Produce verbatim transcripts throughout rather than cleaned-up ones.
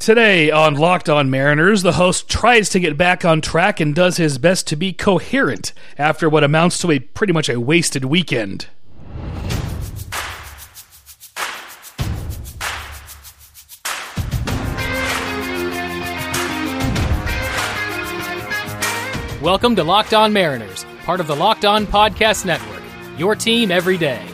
Today on Locked On Mariners, the host tries to get back on track and does his best to be coherent after what amounts to a pretty much a wasted weekend. Welcome to Locked On Mariners, part of the Locked On Podcast Network, your team every day.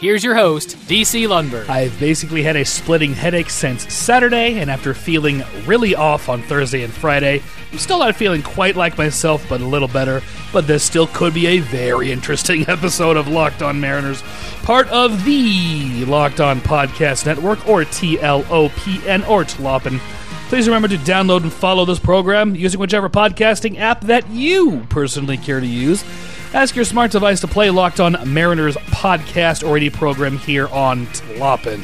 Here's your host, D C Lundberg. I've basically had a splitting headache since Saturday, and after feeling really off on Thursday and Friday, I'm still not feeling quite like myself, but a little better. But this still could be a very interesting episode of Locked On Mariners, part of the Locked On Podcast Network, or T L O P N, or T L O P N. Please remember to download and follow this program using whichever podcasting app that you personally care to use. Ask your smart device to play Locked On Mariners podcast or any program here on T L O P N.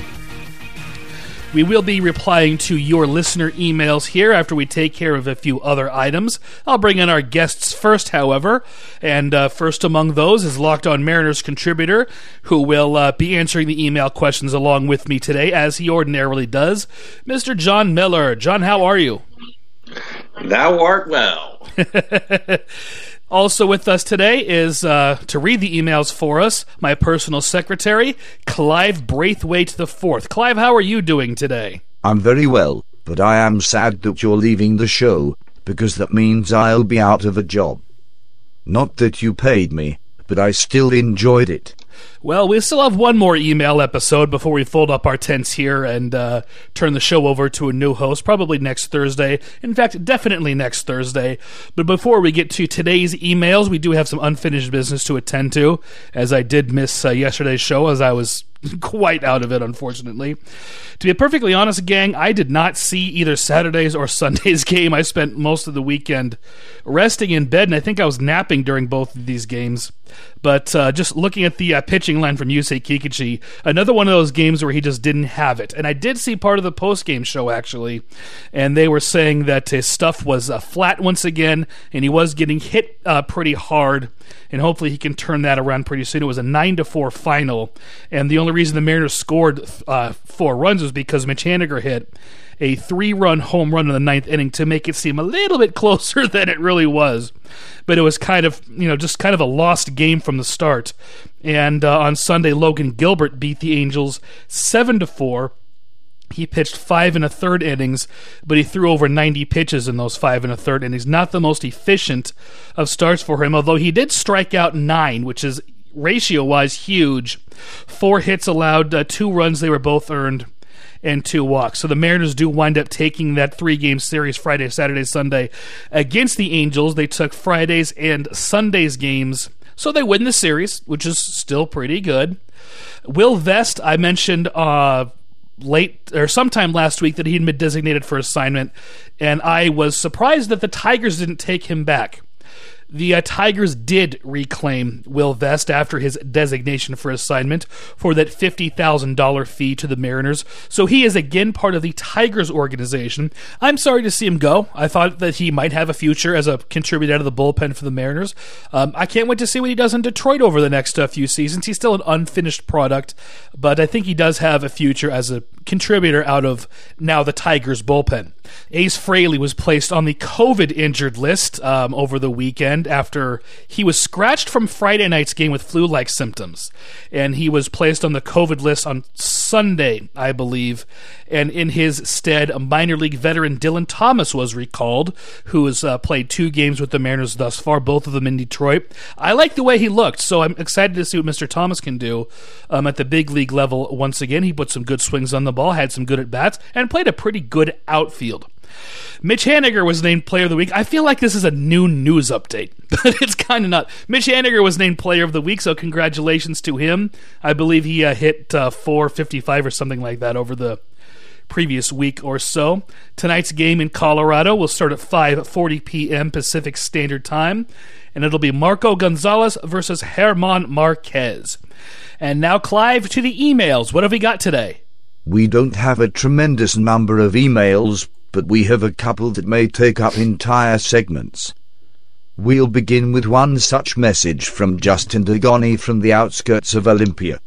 We will be replying to your listener emails here after we take care of a few other items. I'll bring in our guests first, however, and uh, first among those is Locked On Mariners contributor, who will uh, be answering the email questions along with me today, as he ordinarily does, Mister John Miller. John, how are you? Thou art well. Also with us today is, uh, to read the emails for us, my personal secretary, Clive Braithwaite the fourth. Clive, how are you doing today? I'm very well, but I am sad that you're leaving the show, because that means I'll be out of a job. Not that you paid me, but I still enjoyed it. Well, we still have one more email episode before we fold up our tents here and uh, turn the show over to a new host, probably next Thursday. In fact, definitely next Thursday. But before we get to today's emails, we do have some unfinished business to attend to, as I did miss uh, yesterday's show, as I was quite out of it, unfortunately. To be perfectly honest, gang, I did not see either Saturday's or Sunday's game. I spent most of the weekend resting in bed, and I think I was napping during both of these games. But uh, just looking at the uh, pitching line from Yusei Kikuchi, another one of those games where he just didn't have it. And I did see part of the post-game show, actually, and they were saying that his stuff was uh, flat once again, and he was getting hit uh, pretty hard, and hopefully he can turn that around pretty soon. It was a nine to four final, and the only reason the Mariners scored uh, four runs was because Mitch Haniger hit a three-run home run in the ninth inning to make it seem a little bit closer than it really was. But it was kind of, you know, just kind of a lost game from the start. And uh, on Sunday, Logan Gilbert beat the Angels seven to four. He pitched five and a third innings, but he threw over ninety pitches in those five and a third innings. Not the most efficient of starts for him, although he did strike out nine, which is ratio-wise huge. Four hits allowed, uh, two runs, they were both earned, and two walks. So the Mariners do wind up taking that three-game series Friday, Saturday, Sunday against the Angels. They took Friday's and Sunday's games, so they win the series, which is still pretty good. Will Vest, I mentioned uh, late or sometime last week that he had been designated for assignment, and I was surprised that the Tigers didn't take him back. The uh, Tigers did reclaim Will Vest after his designation for assignment for that fifty thousand dollars fee to the Mariners, so he is again part of the Tigers organization. I'm sorry to see him go. I thought that he might have a future as a contributor out of the bullpen for the Mariners. Um, I can't wait to see what he does in Detroit over the next uh, few seasons. He's still an unfinished product, but I think he does have a future as a contributor out of now the Tigers bullpen. Ace Fraley was placed on the COVID injured list um, over the weekend, after he was scratched from Friday night's game with flu-like symptoms. And he was placed on the COVID list on Sunday, I believe. And in his stead, a minor league veteran, Dylan Thomas, was recalled, who has uh, played two games with the Mariners thus far, both of them in Detroit. I like the way he looked, so I'm excited to see what Mister Thomas can do um, at the big league level once again. He put some good swings on the ball, had some good at-bats, and played a pretty good outfield. Mitch Haniger was named Player of the Week. I feel like this is a new news update, but it's kind of not. Mitch Haniger was named Player of the Week, so congratulations to him. I believe he uh, hit uh, four fifty-five or something like that over the previous week or so. Tonight's game in Colorado will start at five forty p.m. Pacific Standard Time, and it'll be Marco Gonzalez versus Herman Marquez. And now, Clive, to the emails. What have we got today? We don't have a tremendous number of emails, but we have a couple that may take up entire segments. We'll begin with one such message from Justin Dagoni from the outskirts of Olympia.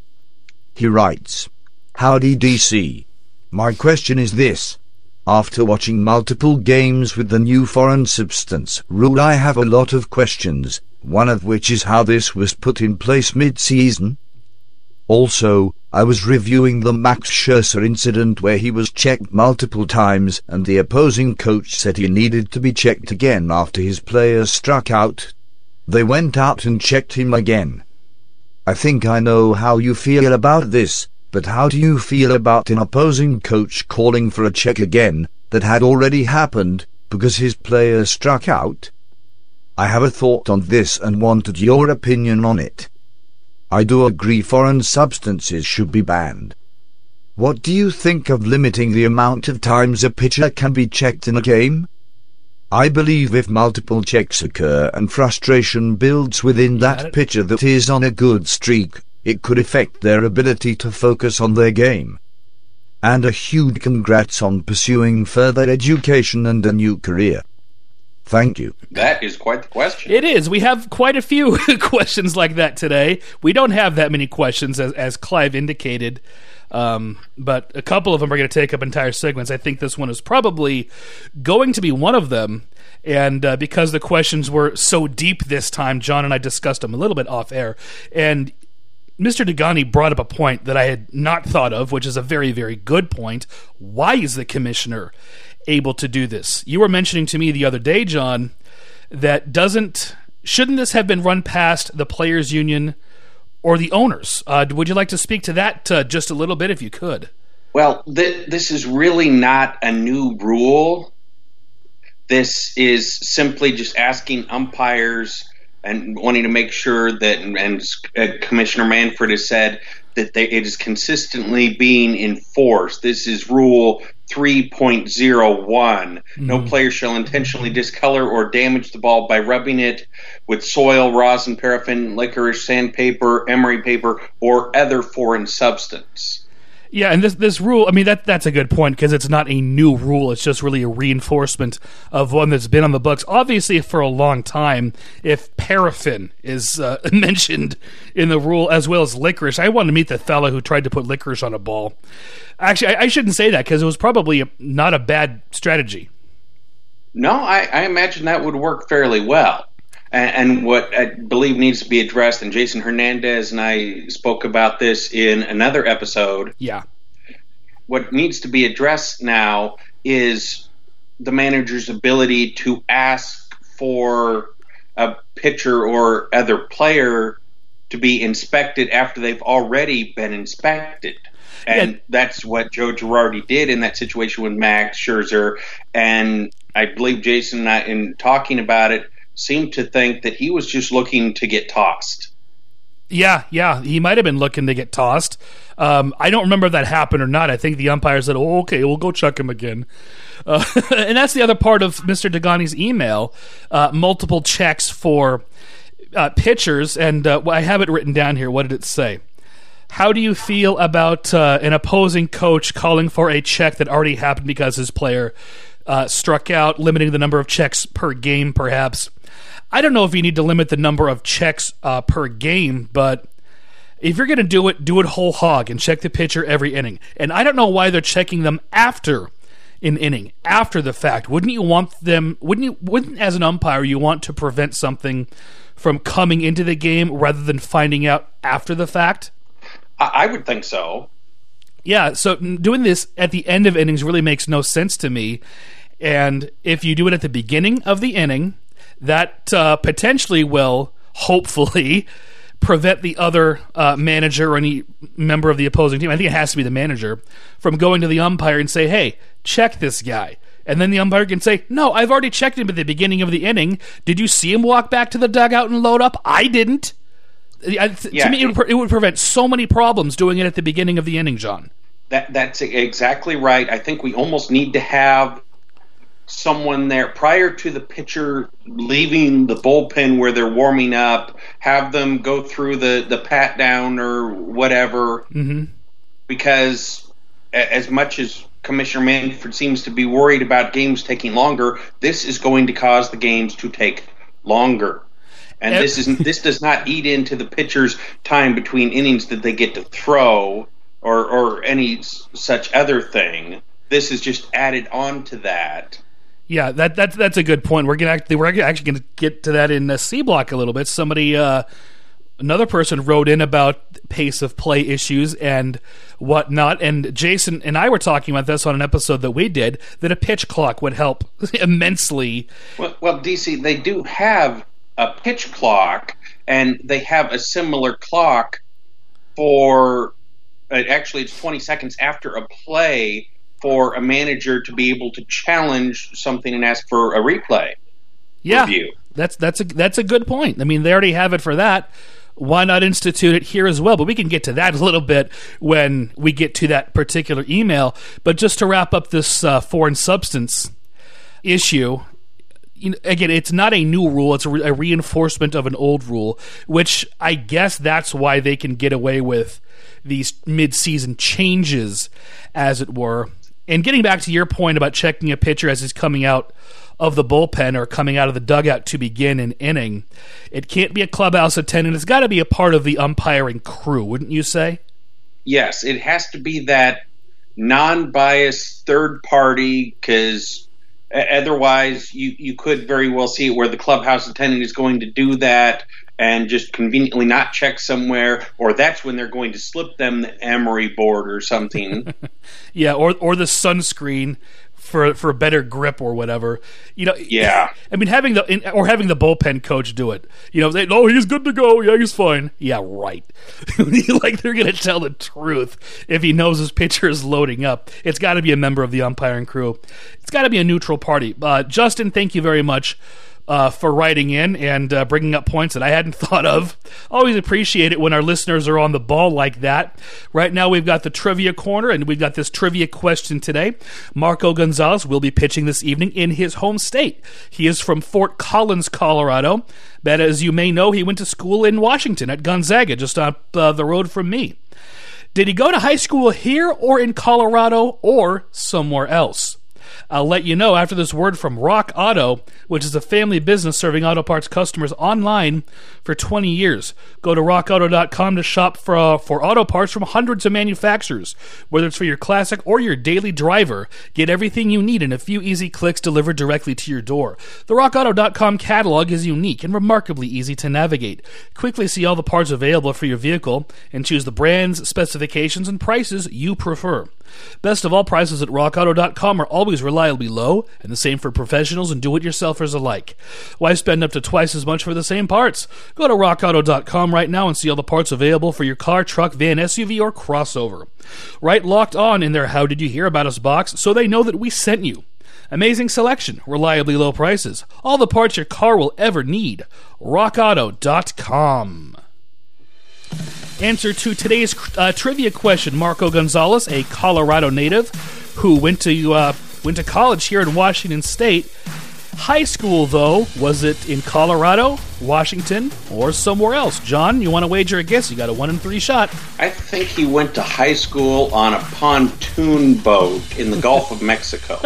He writes, "Howdy D C. My question is this. After watching multiple games with the new foreign substance rule, I have a lot of questions, one of which is how this was put in place mid-season. Also, I was reviewing the Max Scherzer incident where he was checked multiple times and the opposing coach said he needed to be checked again after his players struck out. They went out and checked him again. I think I know how you feel about this. But how do you feel about an opposing coach calling for a check again that had already happened because his player struck out? I have a thought on this and wanted your opinion on it. I do agree foreign substances should be banned. What do you think of limiting the amount of times a pitcher can be checked in a game? I believe if multiple checks occur and frustration builds within that pitcher that is on a good streak, it could affect their ability to focus on their game. And a huge congrats on pursuing further education and a new career. Thank you. That is quite the question. It is. We have quite a few questions like that today. We don't have that many questions, as, as Clive indicated, um, but a couple of them are going to take up entire segments. I think this one is probably going to be one of them. And uh, because the questions were so deep this time, John and I discussed them a little bit off air. And Mister Dagoni brought up a point that I had not thought of, which is a very, very good point. Why is the commissioner able to do this? You were mentioning to me the other day, John, that doesn't shouldn't this have been run past the players' union or the owners? Uh, would you like to speak to that uh, just a little bit, if you could? Well, th- this is really not a new rule. This is simply just asking umpires and wanting to make sure that, and, and Commissioner Manfred has said that they, it is consistently being enforced. This is Rule three point oh one. Mm-hmm. No player shall intentionally discolor or damage the ball by rubbing it with soil, rosin, paraffin, licorice, sandpaper, emery paper, or other foreign substance. Yeah, and this this rule, I mean, that that's a good point because it's not a new rule. It's just really a reinforcement of one that's been on the books, obviously, for a long time. If paraffin is uh, mentioned in the rule, as well as licorice, I want to meet the fellow who tried to put licorice on a ball. Actually, I, I shouldn't say that because it was probably a, not a bad strategy. No, I, I imagine that would work fairly well. And what I believe needs to be addressed, and Jason Hernandez and I spoke about this in another episode. Yeah. What needs to be addressed now is the manager's ability to ask for a pitcher or other player to be inspected after they've already been inspected. And yeah. That's what Joe Girardi did in that situation with Max Scherzer. And I believe Jason and I, in talking about it, seemed to think that he was just looking to get tossed. Yeah, yeah, he might have been looking to get tossed. Um, I don't remember if that happened or not. I think the umpire said, oh, okay, we'll go check him again. Uh, and that's the other part of Mister Dagoni's email, uh, multiple checks for uh, pitchers. And uh, I have it written down here. What did it say? How do you feel about uh, an opposing coach calling for a check that already happened because his player uh, struck out, limiting the number of checks per game, perhaps? I don't know if you need to limit the number of checks uh, per game, but if you're going to do it, do it whole hog and check the pitcher every inning. And I don't know why they're checking them after an inning, after the fact. Wouldn't you want them? Wouldn't you? Wouldn't as an umpire you want to prevent something from coming into the game rather than finding out after the fact? I would think so. Yeah. So doing this at the end of innings really makes no sense to me. And if you do it at the beginning of the inning, that uh, potentially will, hopefully, prevent the other uh, manager or any member of the opposing team, I think it has to be the manager, from going to the umpire and say, hey, check this guy. And then the umpire can say, no, I've already checked him at the beginning of the inning. Did you see him walk back to the dugout and load up? I didn't. I, th- yeah, to me, it would, pre- it would prevent so many problems doing it at the beginning of the inning, John. That, that's exactly right. I think we almost need to have someone there prior to the pitcher leaving the bullpen where they're warming up, have them go through the, the pat down or whatever. Mm-hmm. Because as much as Commissioner Manfred seems to be worried about games taking longer, this is going to cause the games to take longer. And this is this does not eat into the pitcher's time between innings that they get to throw or, or any such other thing. this is just added on to that. Yeah, that that's that's a good point. We're gonna we're actually gonna get to that in the C block a little bit. Somebody, uh, another person wrote in about pace of play issues and whatnot. And Jason and I were talking about this on an episode that we did, that a pitch clock would help immensely. Well, well, D C, they do have a pitch clock, and they have a similar clock for uh, actually it's twenty seconds after a play, for a manager to be able to challenge something and ask for a replay. Yeah, review. that's that's a that's a good point. I mean, they already have it for that. Why not institute it here as well? But we can get to that a little bit when we get to that particular email. But just to wrap up this uh, foreign substance issue, you know, again, it's not a new rule; it's a, re- a reinforcement of an old rule. Which I guess that's why they can get away with these mid-season changes, as it were. And getting back to your point about checking a pitcher as he's coming out of the bullpen or coming out of the dugout to begin an inning, it can't be a clubhouse attendant. It's got to be a part of the umpiring crew, wouldn't you say? Yes, it has to be that non-biased third party, because otherwise you, you could very well see where the clubhouse attendant is going to do that and just conveniently not check somewhere, or that's when they're going to slip them the emery board or something. Yeah, or or the sunscreen for for better grip or whatever. You know. Yeah. I mean, having the or having the bullpen coach do it. You know, they, oh, he's good to go. Yeah, he's fine. Yeah, right. Like, they're gonna tell the truth if he knows his pitcher is loading up. It's got to be a member of the umpiring crew. It's got to be a neutral party. Uh, Justin, thank you very much Uh, for writing in and uh, bringing up points that I hadn't thought of. Always appreciate it when our listeners are on the ball like that. Right now we've got the trivia corner, and we've got this trivia question today. Marco Gonzalez will be pitching this evening in his home state. He is from Fort Collins, Colorado, but as you may know, he went to school in Washington at Gonzaga, just up uh, the road from me. Did he go to high school here or in Colorado or somewhere else? I'll let you know after this word from Rock Auto, which is a family business serving auto parts customers online for twenty years. Go to rock auto dot com to shop for, uh, for auto parts from hundreds of manufacturers. Whether it's for your classic or your daily driver, get everything you need in a few easy clicks delivered directly to your door. The rock auto dot com catalog is unique and remarkably easy to navigate. Quickly see all the parts available for your vehicle and choose the brands, specifications, and prices you prefer. Best of all, prices at rock auto dot com are always reliably low, and the same for professionals and do-it-yourselfers alike. Why spend up to twice as much for the same parts? Go to rock auto dot com right now and see all the parts available for your car, truck, van, S U V, or crossover. Write Locked On in their How Did You Hear About Us box so they know that we sent you. Amazing selection, reliably low prices, all the parts your car will ever need. rock auto dot com. Answer to today's uh, trivia question: Marco Gonzalez, a Colorado native who went to uh, went to college here in Washington State. High school, though, was it in Colorado, Washington, or somewhere else? John, you want to wager a guess? You got a one in three shot. I think he went to high school on a pontoon boat in the Gulf of Mexico.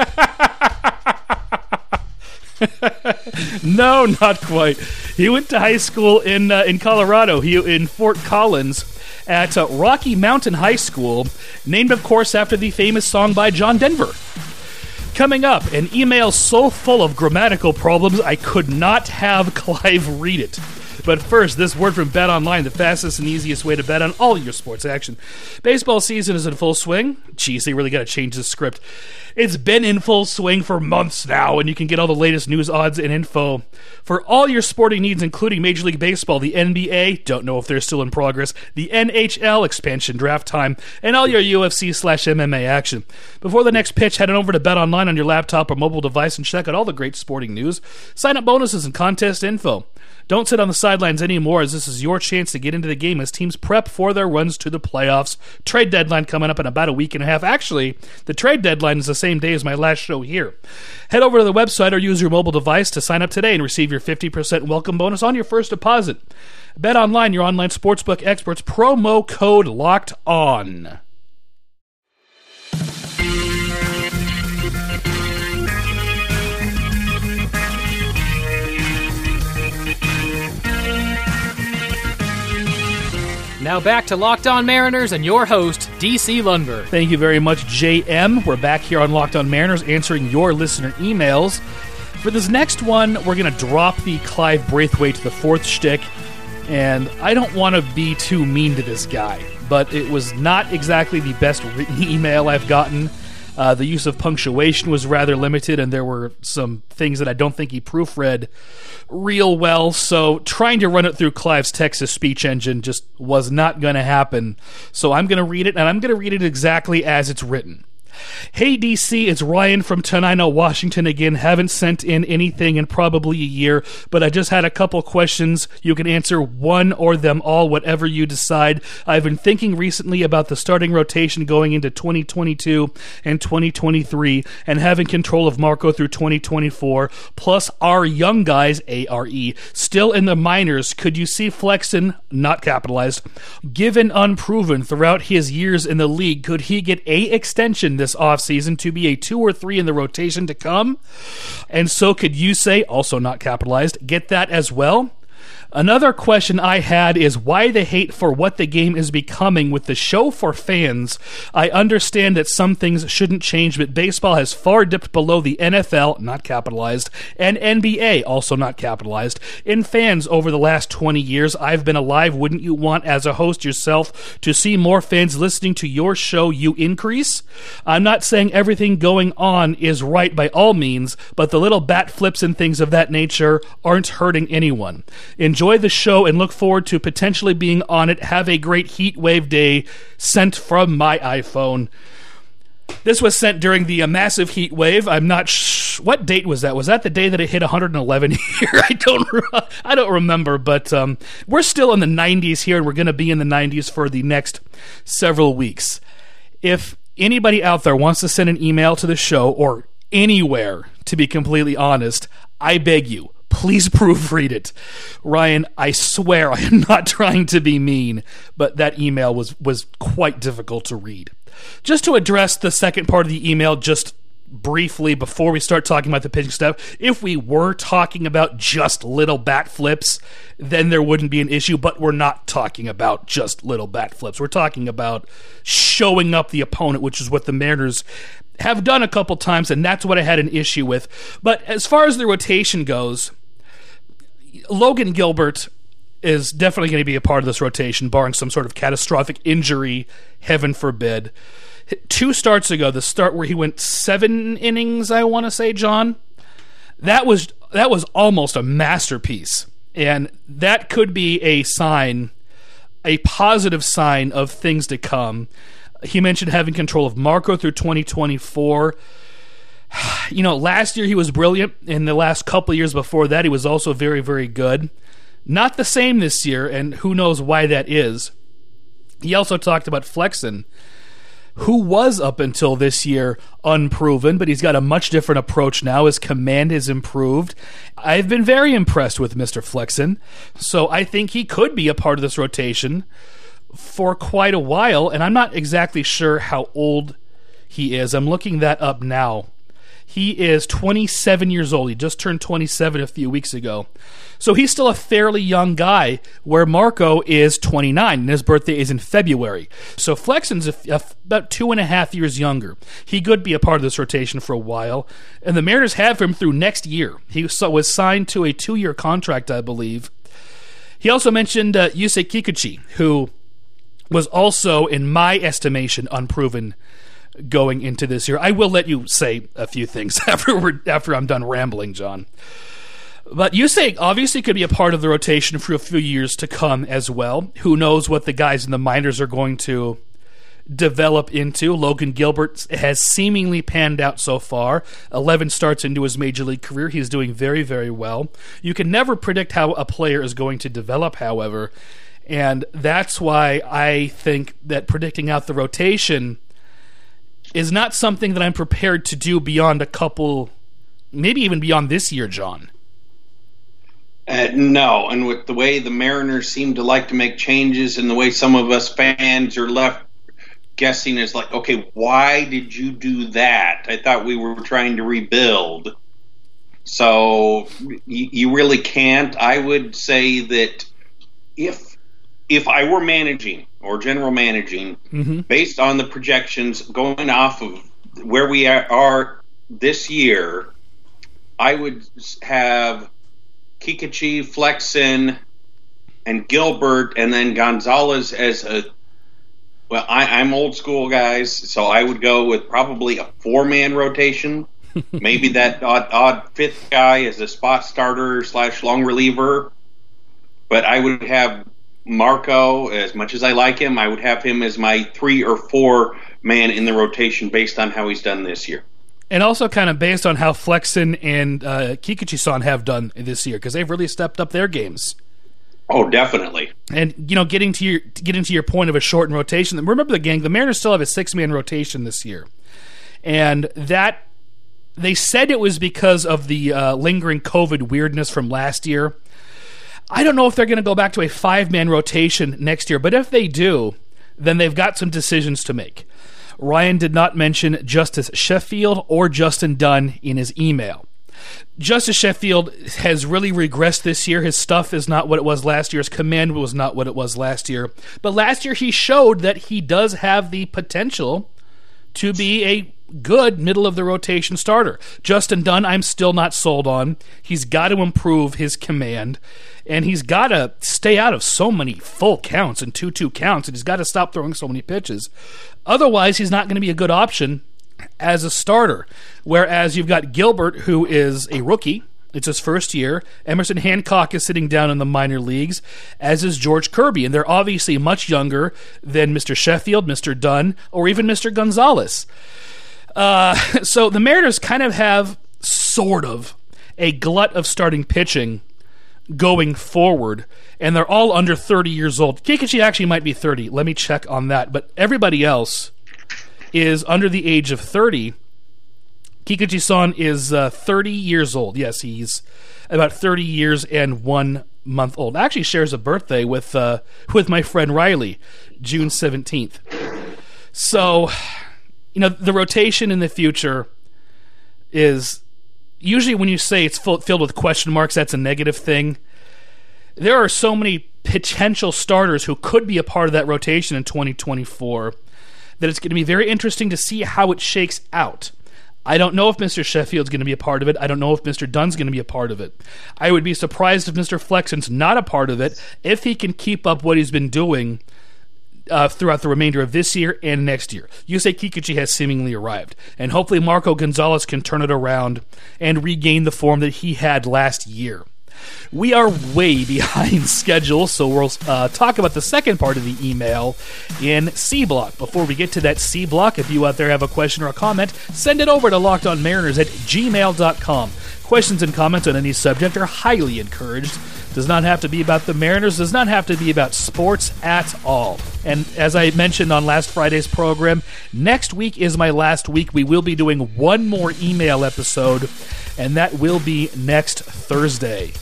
No, not quite. He went to high school in uh, in Colorado, he, in Fort Collins, at uh, Rocky Mountain High School, named, of course, after the famous song by John Denver. Coming up, an email so full of grammatical problems, I could not have Clive read it. But first, this word from BetOnline, the fastest and easiest way to bet on all your sports action. Baseball season is in full swing. Geez, they really got to change this script. It's been in full swing for months now, and you can get all the latest news, odds, and info for all your sporting needs, including Major League Baseball, the N B A, don't know if they're still in progress, the N H L expansion draft time, and all your U F C slash M M A action. Before the next pitch, head on over to BetOnline on your laptop or mobile device and check out all the great sporting news, sign-up bonuses, and contest info. Don't sit on the sidelines anymore, as this is your chance to get into the game as teams prep for their runs to the playoffs. Trade deadline coming up in about a week and a half. Actually, the trade deadline is the same day as my last show here. Head over to the website or use your mobile device to sign up today and receive your fifty percent welcome bonus on your first deposit. Bet Online, your online sportsbook experts. Promo code Locked On. Now back to Locked On Mariners and your host, D C Lundberg. Thank you very much, J M. We're back here on Locked On Mariners answering your listener emails. For this next one, we're going to drop the Clive Braithwaite the fourth shtick, and I don't want to be too mean to this guy, but it was not exactly the best written email I've gotten. Uh, the use of punctuation was rather limited, and there were some things that I don't think he proofread real well. So trying to run it through Clive's Texas speech engine just was not going to happen. So I'm going to read it, and I'm going to read it exactly as it's written. Hey, D C, it's Ryan from Tenino, Washington again. Haven't sent in anything in probably a year, but I just had a couple questions. You can answer one or them all, whatever you decide. I've been thinking recently about the starting rotation going into twenty twenty-two and twenty twenty-three and having control of Marco through twenty twenty-four, plus our young guys, A R E, still in the minors. Could you see Flexen, not capitalized, given unproven throughout his years in the league? Could he get a extension this offseason to be a two or three in the rotation to come? And so could Yusei, also not capitalized, get that as well? Another question I had is why the hate for what the game is becoming with the show for fans. I understand that some things shouldn't change, but baseball has far dipped below the N F L, not capitalized, and N B A, also not capitalized, in fans over the last twenty years. I've been alive. Wouldn't you want, as a host yourself, to see more fans listening to your show you increase? I'm not saying everything going on is right by all means, but the little bat flips and things of that nature aren't hurting anyone. In Enjoy the show and look forward to potentially being on it. Have a great heat wave day. Sent from my iPhone. This was sent during the uh, massive heat wave. I'm not sh- what date was that? Was that the day that it hit one eleven here? I don't re- I don't remember, but um, we're still in the nineties here, and we're going to be in the nineties for the next several weeks. If anybody out there wants to send an email to the show or anywhere, to be completely honest, I beg you, please proofread it. Ryan, I swear I am not trying to be mean, but that email was, was quite difficult to read. Just to address the second part of the email just briefly before we start talking about the pitching stuff, if we were talking about just little bat flips, then there wouldn't be an issue, but we're not talking about just little bat flips. We're talking about showing up the opponent, which is what the Mariners have done a couple times, and that's what I had an issue with. But as far as the rotation goes, Logan Gilbert is definitely going to be a part of this rotation, barring some sort of catastrophic injury, heaven forbid. Two starts ago, the start where he went seven innings, I want to say, John, that was that was almost a masterpiece. And that could be a sign, a positive sign of things to come. He mentioned having control of Marco through twenty twenty-four. You know, last year he was brilliant, and the last couple years before that he was also very, very good. Not the same this year, and who knows why that is. He also talked about Flexen, who was up until this year unproven, but he's got a much different approach now. His command is improved. I've been very impressed with Mister Flexen, so I think he could be a part of this rotation for quite a while, and I'm not exactly sure how old he is. I'm looking that up now. He is twenty-seven years old. He just turned twenty-seven a few weeks ago. So he's still a fairly young guy, where Marco is twenty-nine, and his birthday is in February. So Flexen's a, a, about two and a half years younger. He could be a part of this rotation for a while, and the Mariners have him through next year. He was signed to a two-year contract, I believe. He also mentioned uh, Yusei Kikuchi, who was also, in my estimation, unproven going into this year. I will let you say a few things after we're, after I'm done rambling, John. But Yusei obviously could be a part of the rotation for a few years to come as well. Who knows what the guys in the minors are going to develop into. Logan Gilbert has seemingly panned out so far. eleven starts into his major league career. He's doing very, very well. You can never predict how a player is going to develop, however. And that's why I think that predicting out the rotation is not something that I'm prepared to do beyond a couple, maybe even beyond this year, John. Uh, no, and with the way the Mariners seem to like to make changes and the way some of us fans are left guessing is like, okay, why did you do that? I thought we were trying to rebuild. So you, you really can't. I would say that if if I were managing or general managing, mm-hmm. based on the projections going off of where we are this year, I would have Kikuchi, Flexen, and Gilbert, and then Gonzalez as a – well, I, I'm old school, guys, so I would go with probably a four-man rotation. Maybe that odd, odd fifth guy is a spot starter slash long reliever. But I would have Marco, as much as I like him, I would have him as my three or four man in the rotation based on how he's done this year. And also kind of based on how Flexen and uh, Kikuchi-san have done this year, because they've really stepped up their games. Oh, definitely. And, you know, getting to your getting to your point of a shortened rotation, remember the gang, the Mariners still have a six-man rotation this year. And that... They said it was because of the uh, lingering COVID weirdness from last year. I don't know if they're going to go back to a five-man rotation next year, but if they do, then they've got some decisions to make. Ryan did not mention Justice Sheffield or Justin Dunn in his email. Justice Sheffield has really regressed this year. His stuff is not what it was last year. His command was not what it was last year. But last year he showed that he does have the potential to be a good middle-of-the-rotation starter. Justin Dunn, I'm still not sold on. He's got to improve his command, and he's got to stay out of so many full counts and two-two counts, and he's got to stop throwing so many pitches. Otherwise, he's not going to be a good option as a starter, whereas you've got Gilbert, who is a rookie. It's his first year. Emerson Hancock is sitting down in the minor leagues, as is George Kirby, and they're obviously much younger than Mister Sheffield, Mister Dunn, or even Mister Gonzalez. Uh, so the Mariners kind of have sort of a glut of starting pitching going forward, and they're all under thirty years old. Kikuchi actually might be thirty. Let me check on that. But everybody else is under the age of thirty. Kikuchi-san is uh, thirty years old. Yes, he's about thirty years and one month old. Actually shares a birthday with uh, with my friend Riley, June seventeenth. So... You know, the rotation in the future is usually when you say it's full, filled with question marks, that's a negative thing. There are so many potential starters who could be a part of that rotation in twenty twenty-four that it's going to be very interesting to see how it shakes out. I don't know if Mister Sheffield's going to be a part of it. I don't know if Mister Dunn's going to be a part of it. I would be surprised if Mister Flexen's not a part of it if he can keep up what he's been doing Uh, throughout the remainder of this year and next year. Yusei Kikuchi has seemingly arrived, and hopefully Marco Gonzalez can turn it around and regain the form that he had last year. We are way behind schedule, so we'll uh, talk about the second part of the email in C Block. Before we get to that C Block, if you out there have a question or a comment, send it over to LockedOnMariners at gmail dot com. Questions and comments on any subject are highly encouraged. Does not have to be about the Mariners, does not have to be about sports at all. And as I mentioned on last Friday's program, next week is my last week. We will be doing one more email episode, and that will be next Thursday.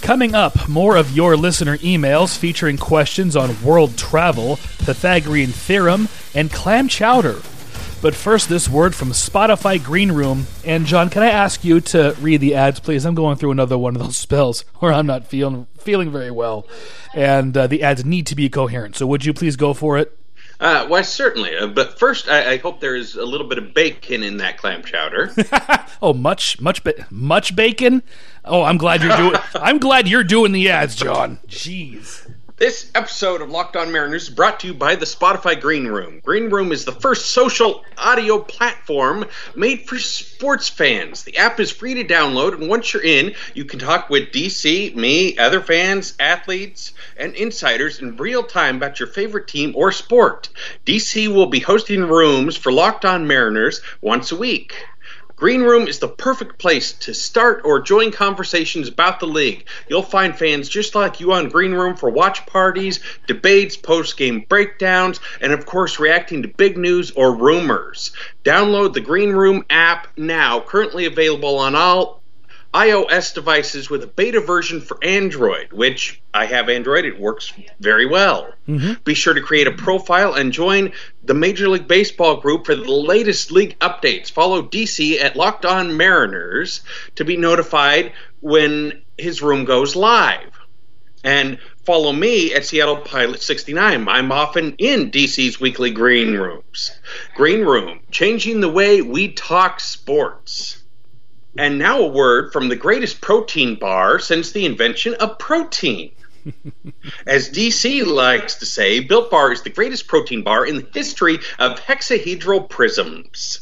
Coming up, more of your listener emails featuring questions on world travel, Pythagorean theorem, and clam chowder. But first, this word from Spotify Greenroom. And, John, can I ask you to read the ads, please? I'm going through another one of those spells where I'm not feeling feeling very well, and uh, the ads need to be coherent. So would you please go for it? Uh, why, certainly. Uh, but first, I, I hope there is a little bit of bacon in that clam chowder. Oh, much, much, ba- much bacon? Oh, I'm glad you're doing. I'm glad you're doing the ads, John. Jeez. This episode of Locked On Mariners is brought to you by the Spotify Green Room. Green Room is the first social audio platform made for sports fans. The app is free to download, and once you're in, you can talk with D C, me, other fans, athletes, and insiders in real time about your favorite team or sport. D C will be hosting rooms for Locked On Mariners once a week. Green Room is the perfect place to start or join conversations about the league. You'll find fans just like you on Green Room for watch parties, debates, post-game breakdowns, and of course reacting to big news or rumors. Download the Green Room app now, currently available on all iOS devices with a beta version for Android, which I have Android. It works very well. Mm-hmm. Be sure to create a profile and join the Major League Baseball group for the latest league updates. Follow D C at Locked On Mariners to be notified when his room goes live. And follow me at Seattle Pilot sixty-nine. I'm often in D C's weekly green rooms. Green Room, changing the way we talk sports. And now a word from the greatest protein bar since the invention of protein. As D C likes to say, Built Bar is the greatest protein bar in the history of hexahedral prisms.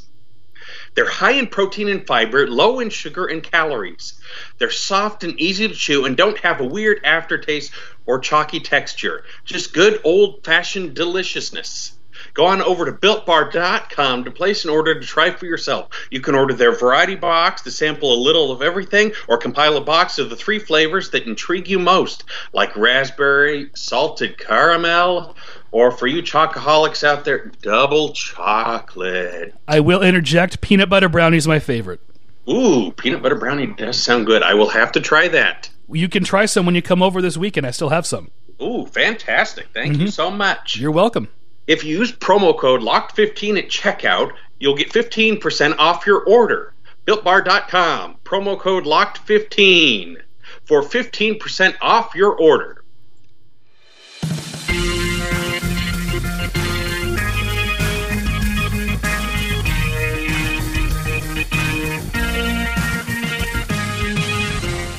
They're high in protein and fiber, low in sugar and calories. They're soft and easy to chew and don't have a weird aftertaste or chalky texture. Just good old-fashioned deliciousness. Go on over to built bar dot com to place an order to try for yourself. You can order their variety box to sample a little of everything or compile a box of the three flavors that intrigue you most, like raspberry, salted caramel, or for you chocoholics out there, double chocolate. I will interject. Peanut butter brownie is my favorite. Ooh, peanut butter brownie does sound good. I will have to try that. You can try some when you come over this weekend. I still have some. Ooh, fantastic. Thank mm-hmm. you so much. You're welcome. If you use promo code locked fifteen at checkout, you'll get fifteen percent off your order. built bar dot com, promo code locked fifteen for fifteen percent off your order.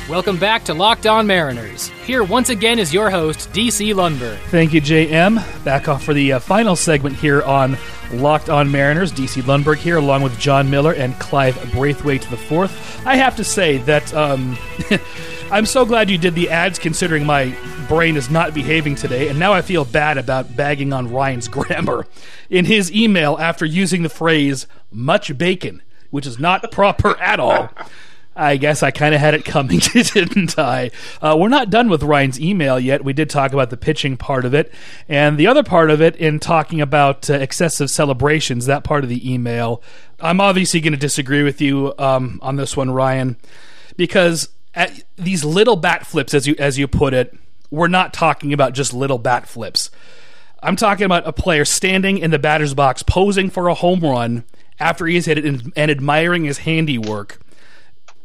Welcome back to Locked On Mariners. Here once again is your host, D C Lundberg. Thank you, J M. Back off for the uh, final segment here on Locked On Mariners. D C Lundberg here, along with John Miller and Clive Braithwaite the fourth. I have to say that um, I'm so glad you did the ads, considering my brain is not behaving today, and now I feel bad about bagging on Ryan's grammar. In his email, after using the phrase, much bacon, which is not proper at all, I guess I kind of had it coming, didn't I? Uh, we're not done with Ryan's email yet. We did talk about the pitching part of it. And the other part of it, in talking about uh, excessive celebrations, that part of the email, I'm obviously going to disagree with you um, on this one, Ryan, because at these little bat flips, as you, as you put it, we're not talking about just little bat flips. I'm talking about a player standing in the batter's box, posing for a home run after he's hit it and, and admiring his handiwork.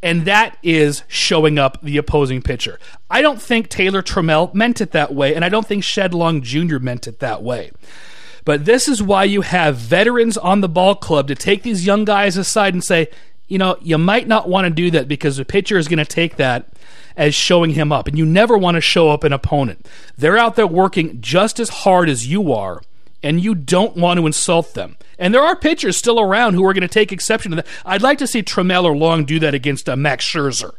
And that is showing up the opposing pitcher. I don't think Taylor Trammell meant it that way, and I don't think Shed Long Junior meant it that way. But this is why you have veterans on the ball club to take these young guys aside and say, you know, you might not want to do that because the pitcher is going to take that as showing him up. And you never want to show up an opponent. They're out there working just as hard as you are, and you don't want to insult them. And there are pitchers still around who are going to take exception to that. I'd like to see Trammell or Long do that against uh, Max Scherzer,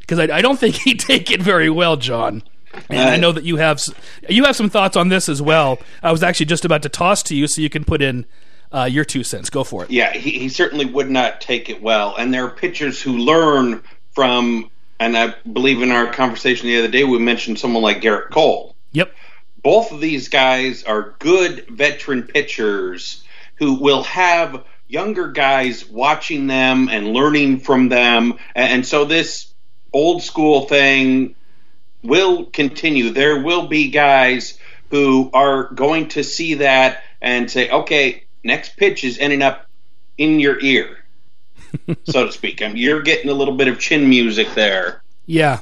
because I, I don't think he'd take it very well, John. And uh, I know that you have you have some thoughts on this as well. I was actually just about to toss to you so you can put in uh, your two cents. Go for it. Yeah, he, he certainly would not take it well. And there are pitchers who learn from, and I believe in our conversation the other day we mentioned someone like Garrett Cole. Yep. Both of these guys are good veteran pitchers who will have younger guys watching them and learning from them. And so this old school thing will continue. There will be guys who are going to see that and say, okay, next pitch is ending up in your ear, so to speak. I mean, you're getting a little bit of chin music there. Yeah.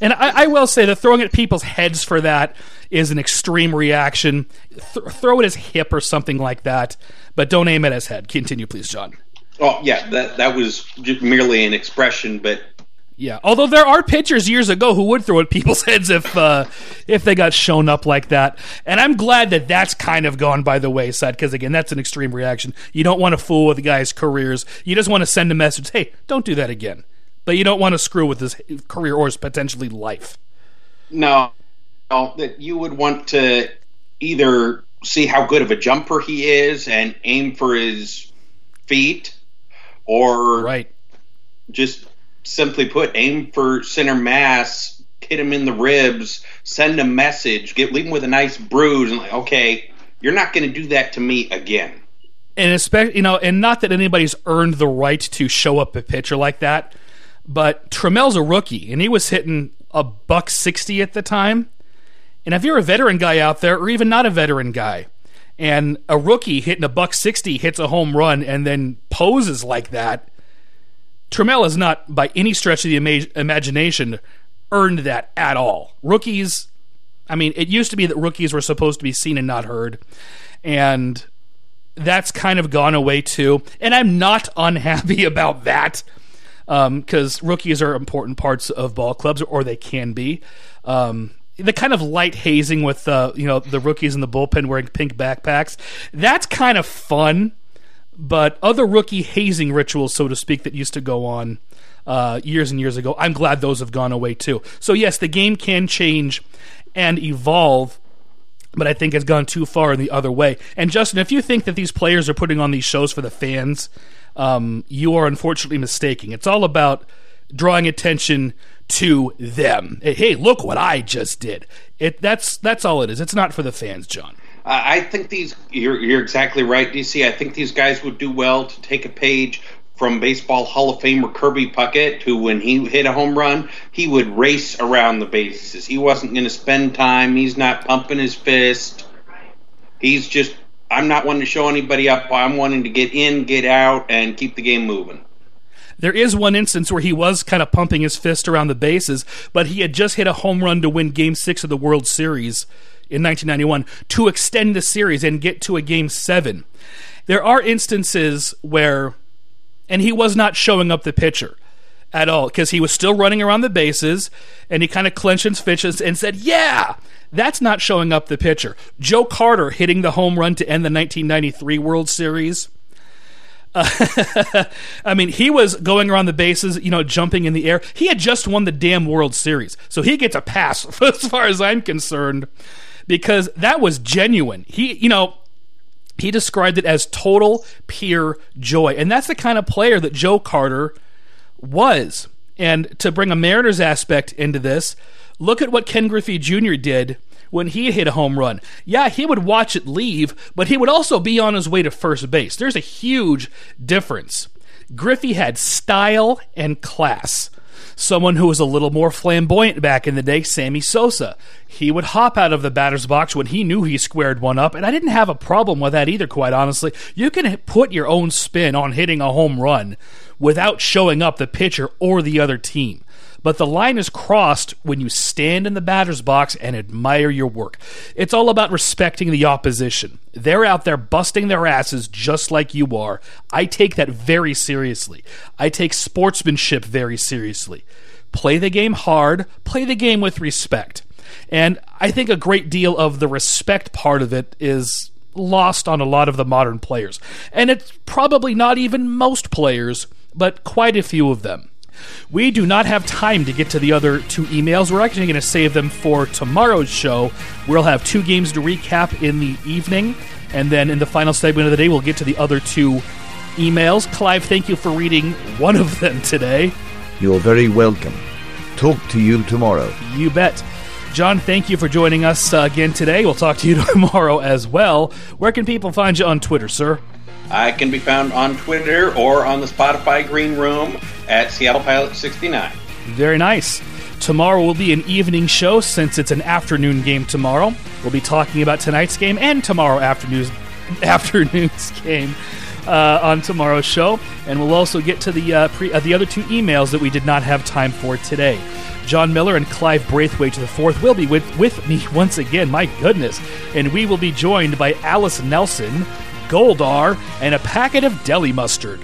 And I, I will say that throwing at people's heads for that is an extreme reaction. Th- throw it as hip or something like that, but don't aim at his head. Continue, please, John. Oh, yeah, that that was just merely an expression, but... Yeah, although there are pitchers years ago who would throw at people's heads if uh, if they got shown up like that. And I'm glad that that's kind of gone by the wayside, because, again, that's an extreme reaction. You don't want to fool with a guy's careers. You just want to send a message, hey, don't do that again. But you don't want to screw with his career or his potentially life. No. Well, that you would want to either see how good of a jumper he is and aim for his feet, or right. just simply put, aim for center mass, hit him in the ribs, send a message, get leave him with a nice bruise, and like, okay, you're not going to do that to me again. And especially, you know, and not that anybody's earned the right to show up a pitcher like that, but Trammell's a rookie, and he was hitting a buck sixty at the time. And if you're a veteran guy out there, or even not a veteran guy, and a rookie hitting a buck sixty hits a home run and then poses like that, Trammell has not, by any stretch of the ima- imagination, earned that at all. Rookies I mean, it used to be that rookies were supposed to be seen and not heard, and that's kind of gone away too. And I'm not unhappy about that, because um, rookies are important parts of ball clubs, or they can be. Um, the kind of light hazing with uh, you know, the rookies in the bullpen wearing pink backpacks, that's kind of fun. But other rookie hazing rituals, so to speak, that used to go on uh, years and years ago, I'm glad those have gone away too. So yes, the game can change and evolve, but I think it's gone too far in the other way. And Justin, if you think that these players are putting on these shows for the fans, um, you are unfortunately mistaken. It's all about drawing attention to them. Hey, look what I just did. It that's that's all it is. It's not for the fans, John. Uh, I think these you're, you're exactly right, D C. I think these guys would do well to take a page from baseball Hall of Famer Kirby Puckett, who, when he hit a home run, he would race around the bases. He wasn't going to spend time. He's not pumping his fist. He's just, I'm not wanting to show anybody up. I'm wanting to get in, get out, and keep the game moving. There is one instance where he was kind of pumping his fist around the bases, but he had just hit a home run to win Game six of the World Series in nineteen ninety-one to extend the series and get to a Game seven. There are instances where... and he was not showing up the pitcher at all, because he was still running around the bases, and he kind of clenched his fists and said, yeah, that's not showing up the pitcher. Joe Carter hitting the home run to end the nineteen ninety-three World Series. Uh, I mean, he was going around the bases, you know, jumping in the air. He had just won the damn World Series, so he gets a pass as far as I'm concerned, because that was genuine. He, you know... He described it as total, pure joy. And that's the kind of player that Joe Carter was. And to bring a Mariners aspect into this, look at what Ken Griffey Junior did when he hit a home run. Yeah, he would watch it leave, but he would also be on his way to first base. There's a huge difference. Griffey had style and class. Someone who was a little more flamboyant back in the day, Sammy Sosa. He would hop out of the batter's box when he knew he squared one up, and I didn't have a problem with that either, quite honestly. You can put your own spin on hitting a home run without showing up the pitcher or the other team. But the line is crossed when you stand in the batter's box and admire your work. It's all about respecting the opposition. They're out there busting their asses just like you are. I take that very seriously. I take sportsmanship very seriously. Play the game hard. Play the game with respect. And I think a great deal of the respect part of it is lost on a lot of the modern players. And it's probably not even most players, but quite a few of them. We do not have time to get to the other two emails. We're actually going to save them for tomorrow's show. We'll have two games to recap in the evening, and then in the final segment of the day, we'll get to the other two emails. Clive, thank you for reading one of them today. You're very welcome. Talk to you tomorrow. You bet. John, thank you for joining us again today. We'll talk to you tomorrow as well. Where can people find you on Twitter, sir? I can be found on Twitter or on the Spotify Greenroom at Seattle Pilot sixty-nine. Very nice. Tomorrow will be an evening show since it's an afternoon game tomorrow. We'll be talking about tonight's game and tomorrow afternoon's, afternoon's game uh, on tomorrow's show. And we'll also get to the, uh, pre, uh, the other two emails that we did not have time for today. John Miller and Clive Braithwaite the fourth will be with, with me once again. My goodness. And we will be joined by Alice Nelson, Goldar, and a packet of deli mustard.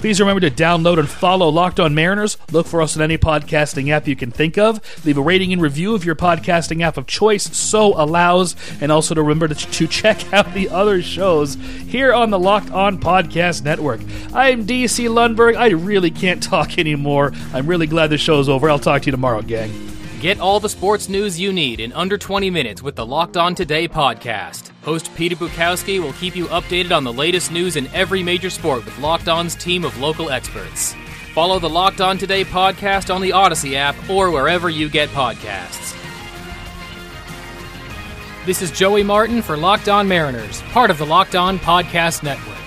Please remember to download and follow Locked On Mariners. Look for us on any podcasting app you can think of. Leave a rating and review if your podcasting app of choice so allows. And also to remember to, to check out the other shows here on the Locked On Podcast Network. I'm D C Lundberg. I really can't talk anymore. I'm really glad the show's over. I'll talk to you tomorrow, gang. Get all the sports news you need in under twenty minutes with the Locked On Today podcast. Host Peter Bukowski will keep you updated on the latest news in every major sport with Locked On's team of local experts. Follow the Locked On Today podcast on the Odyssey app or wherever you get podcasts. This is Joey Martin for Locked On Mariners, part of the Locked On Podcast Network.